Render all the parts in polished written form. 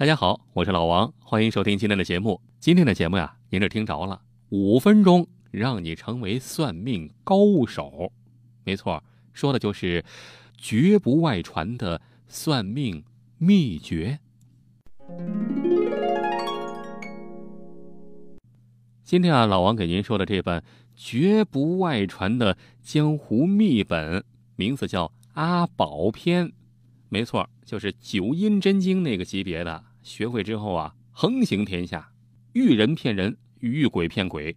大家好，我是老王，欢迎收听今天的节目。今天的节目呀，您这听着了，5分钟让你成为算命高手。没错，说的就是绝不外传的算命秘诀。今天啊，老王给您说的这本绝不外传的江湖秘本，名字叫《阿宝篇》。没错，就是九阴真经那个级别的，学会之后啊，横行天下，遇人骗人，遇鬼骗鬼。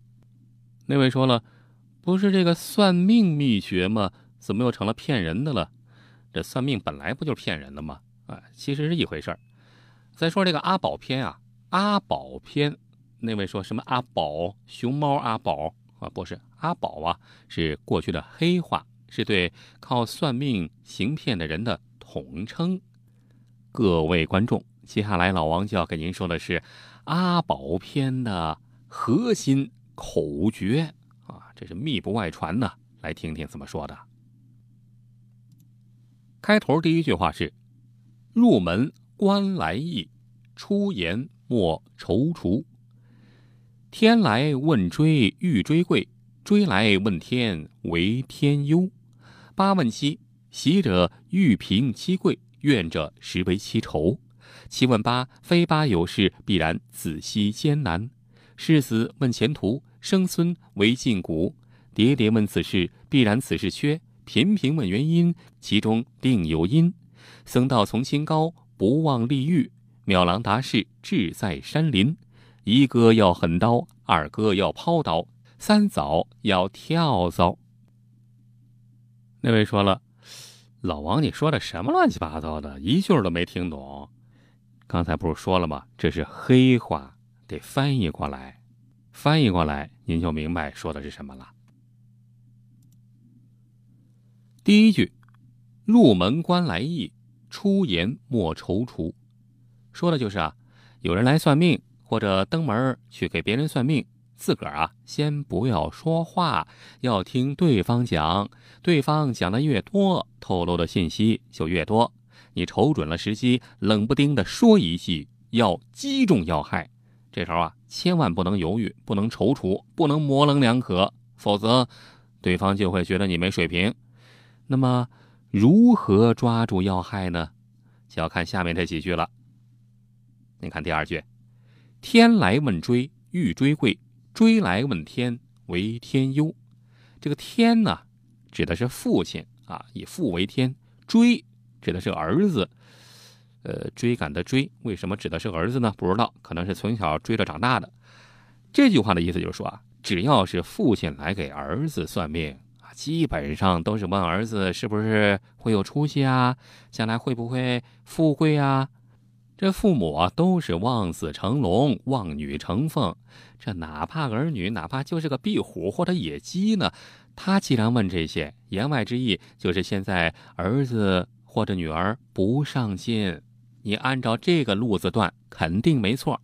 那位说了，不是这个算命秘诀吗？怎么又成了骗人的了？这算命本来不就是骗人的吗？其实是一回事儿。再说这个阿宝篇啊，阿宝篇，那位说什么阿宝，熊猫阿宝啊？不是，阿宝啊，是过去的黑话，是对靠算命行骗的人的统称。各位观众，接下来老王就要给您说的是阿宝篇的核心口诀啊，这是秘不外传呢，来听听怎么说的。开头第一句话是：入门官来意，出言莫踌躇。天来问追欲追贵，追来问天为天忧。8问7，习者欲平七贵，愿者实为其仇。7问8，非八有事，必然子息艰难。世子问前途，生孙为禁骨。喋喋问此事，必然此事缺。频频问原因，其中定有因。僧道从清高，不忘利欲。妙郎达士，志在山林。一哥要狠刀，二哥要抛刀，三嫂要跳蚤。那位说了，老王，你说的什么乱七八糟的，一句都没听懂。刚才不是说了吗？这是黑话，得翻译过来。翻译过来，您就明白说的是什么了。第一句，入门官来意，出言莫踌躇。说的就是啊，有人来算命，或者登门去给别人算命，自个儿啊，先不要说话，要听对方讲。对方讲的越多，透露的信息就越多。你瞅准了时机，冷不丁的说一句，要击中要害。这时候啊，千万不能犹豫，不能踌躇，不能模棱两可，否则对方就会觉得你没水平。那么，如何抓住要害呢？就要看下面这几句了。你看第二句，天来问追，欲追贵。追来问天为天忧。这个天呢，指的是父亲啊，以父为天。追指的是儿子，追赶的追。为什么指的是儿子呢？不知道，可能是从小追着长大的。这句话的意思就是说啊，只要是父亲来给儿子算命啊，基本上都是问儿子是不是会有出息啊，将来会不会富贵啊。这父母啊，都是望子成龙，望女成凤。这哪怕儿女，哪怕就是个壁虎或者野鸡呢，他既然问这些，言外之意就是现在儿子或者女儿不上进，你按照这个路子断，肯定没错。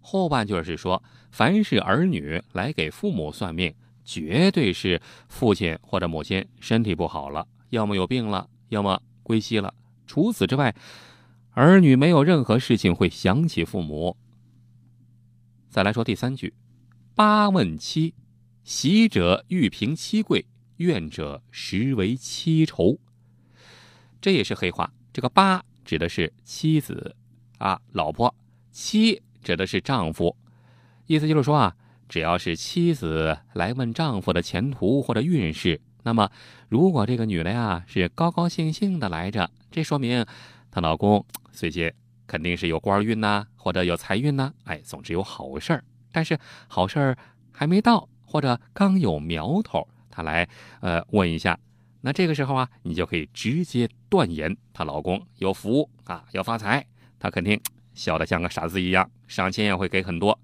后半句是说，凡是儿女来给父母算命，绝对是父亲或者母亲身体不好了，要么有病了，要么归西了。除此之外，儿女没有任何事情会想起父母。再来说第三句，8问7，习者欲平七贵，愿者实为七仇。这也是黑话。这个八指的是妻子啊，老婆；七指的是丈夫。意思就是说啊，只要是妻子来问丈夫的前途或者运势，那么如果这个女的呀是高高兴兴的来着，这说明她老公最近肯定是有官运呐，或者有财运呐，总之有好事儿。但是好事儿还没到，或者刚有苗头，她来问一下。那这个时候啊，你就可以直接断言她老公有福啊，要发财。她肯定笑得像个傻子一样，赏钱也会给很多。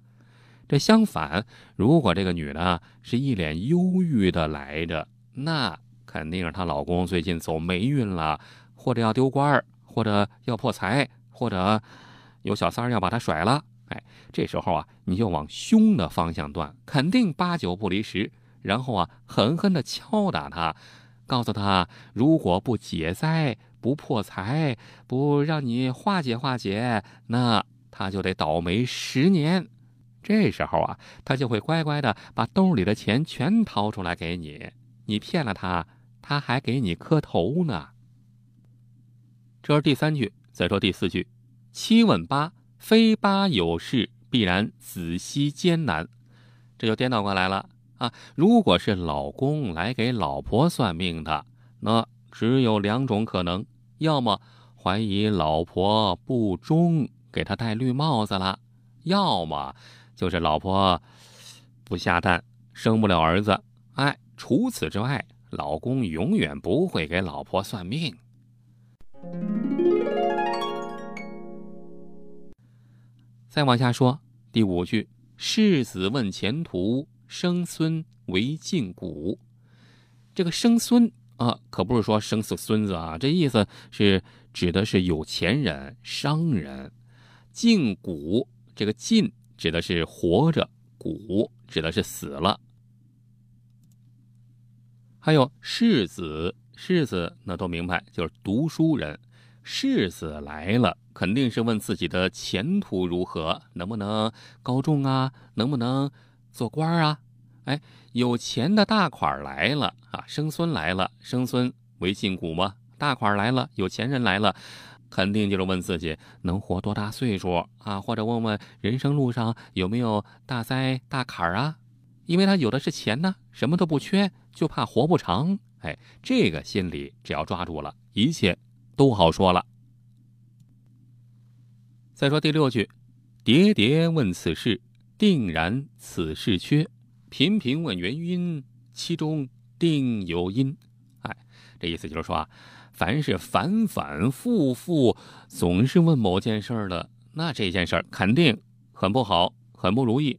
这相反，如果这个女的是一脸忧郁的来着，那肯定是她老公最近走霉运了，或者要丢官儿，或者要破财，或者有小三要把他甩了。这时候啊，你就往凶的方向断，肯定8、9不离10。然后啊，狠狠地敲打他，告诉他，如果不解灾，不破财，不让你化解化解，那他就得倒霉10年。这时候啊，他就会乖乖的把兜里的钱全掏出来给你，你骗了他，他还给你磕头呢。这是第3句。再说第4句，7问8，非八有事，必然子息艰难。这就颠倒过来了啊！如果是老公来给老婆算命的，那只有2种可能，要么怀疑老婆不忠，给他戴绿帽子了，要么就是老婆不下蛋，生不了儿子。哎，除此之外，老公永远不会给老婆算命。再往下说，第5句，世子问前途，生孙为禁骨。这个生孙啊，可不是说生死孙子啊，这意思是指的是有钱人、商人。禁骨，这个禁指的是活着，骨指的是死了。还有世子，世子那都明白，就是读书人。世子来了，肯定是问自己的前途如何，能不能高中啊，能不能做官啊。哎，有钱的大款来了啊，生孙来了，生孙为禁骨嘛，大款来了，有钱人来了，肯定就是问自己能活多大岁数啊，或者问问人生路上有没有大灾大坎啊，因为他有的是钱呢，什么都不缺，就怕活不长。哎，这个心理只要抓住了，一切都好说了。再说第6句，喋喋问此事，定然此事缺。频频问原因，其中定有因。哎，这意思就是说啊，凡是反反复复总是问某件事的，那这件事肯定很不好，很不如意。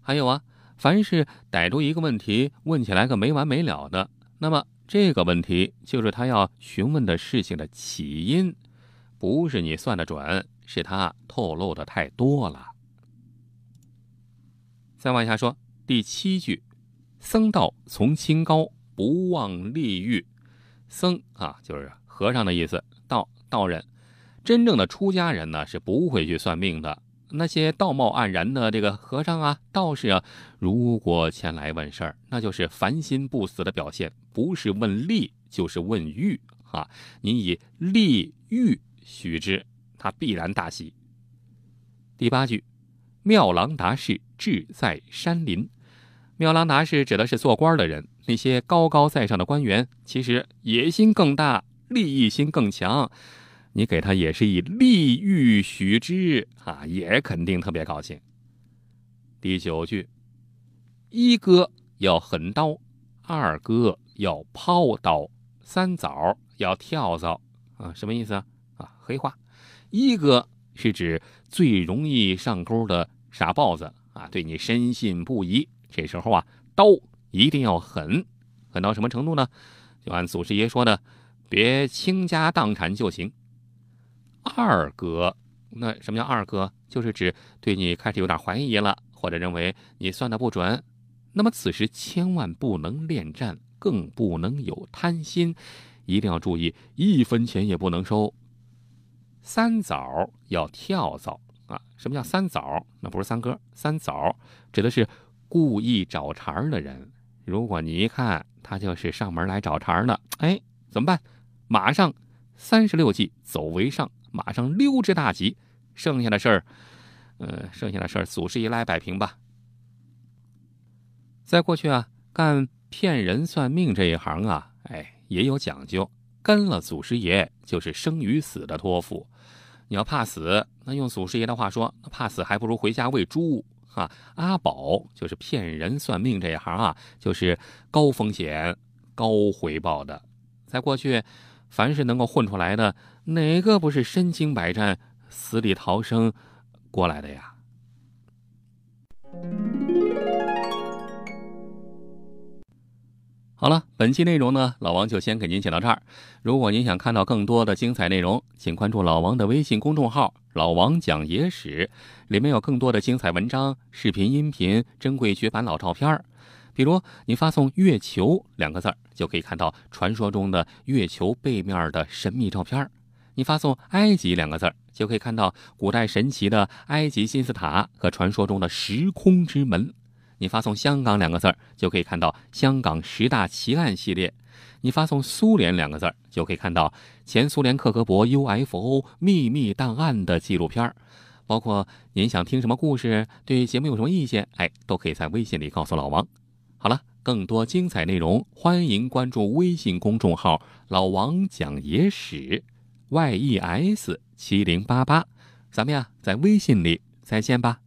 还有啊，凡是逮住一个问题问起来个没完没了的，那么这个问题就是他要询问的事情的起因，不是你算得准，是他透露的太多了。再往下说，第7句，僧道从清高，不忘利欲。僧啊，就是和尚的意思，道人，真正的出家人呢是不会去算命的。那些道貌岸然的这个和尚啊、道士啊，如果前来问事儿，那就是烦心不死的表现，不是问利就是问欲啊！你以利欲许之，他必然大喜。第8句，妙郎达士，志在山林。妙郎达士指的是做官的人，那些高高在上的官员，其实野心更大，利益心更强。你给他也是以利欲许之啊，也肯定特别高兴。第9句，一哥要横刀，二哥要抛刀，三枣要跳蚤啊，什么意思啊？啊，黑话，一哥是指最容易上钩的傻豹子啊，对你深信不疑。这时候啊，刀一定要狠，狠到什么程度呢？就按祖师爷说的，别倾家荡产就行。二哥，那什么叫二哥？就是指对你开始有点怀疑了，或者认为你算得不准。那么此时千万不能恋战，更不能有贪心，一定要注意，1分钱也不能收。三枣要跳蚤啊！什么叫三枣？那不是三哥，三枣指的是故意找茬的人。如果你一看他就是上门来找茬的，哎，怎么办？马上36计，走为上。马上溜之大吉，剩下的事儿，祖师爷来摆平吧。在过去啊，干骗人算命这一行啊，哎，也有讲究。跟了祖师爷就是生与死的托付。你要怕死，那用祖师爷的话说，怕死还不如回家喂猪啊。阿宝就是骗人算命这一行啊，就是高风险高回报的。在过去，凡是能够混出来的，哪个不是身经百战、死里逃生过来的呀？好了，本期内容呢，老王就先给您讲到这儿。如果您想看到更多的精彩内容，请关注老王的微信公众号“老王讲野史”，里面有更多的精彩文章、视频、音频、珍贵绝版老照片。比如你发送月球两个字儿，就可以看到传说中的月球背面的神秘照片；你发送埃及两个字儿，就可以看到古代神奇的埃及金字塔和传说中的时空之门；你发送香港两个字儿，就可以看到香港10大奇案系列；你发送苏联两个字儿，就可以看到前苏联克格勃 UFO 秘密档案的纪录片。包括您想听什么故事，对节目有什么意见，都可以在微信里告诉老王。好了，更多精彩内容欢迎关注微信公众号老王讲野史 YES7088，咱们呀在微信里再见吧。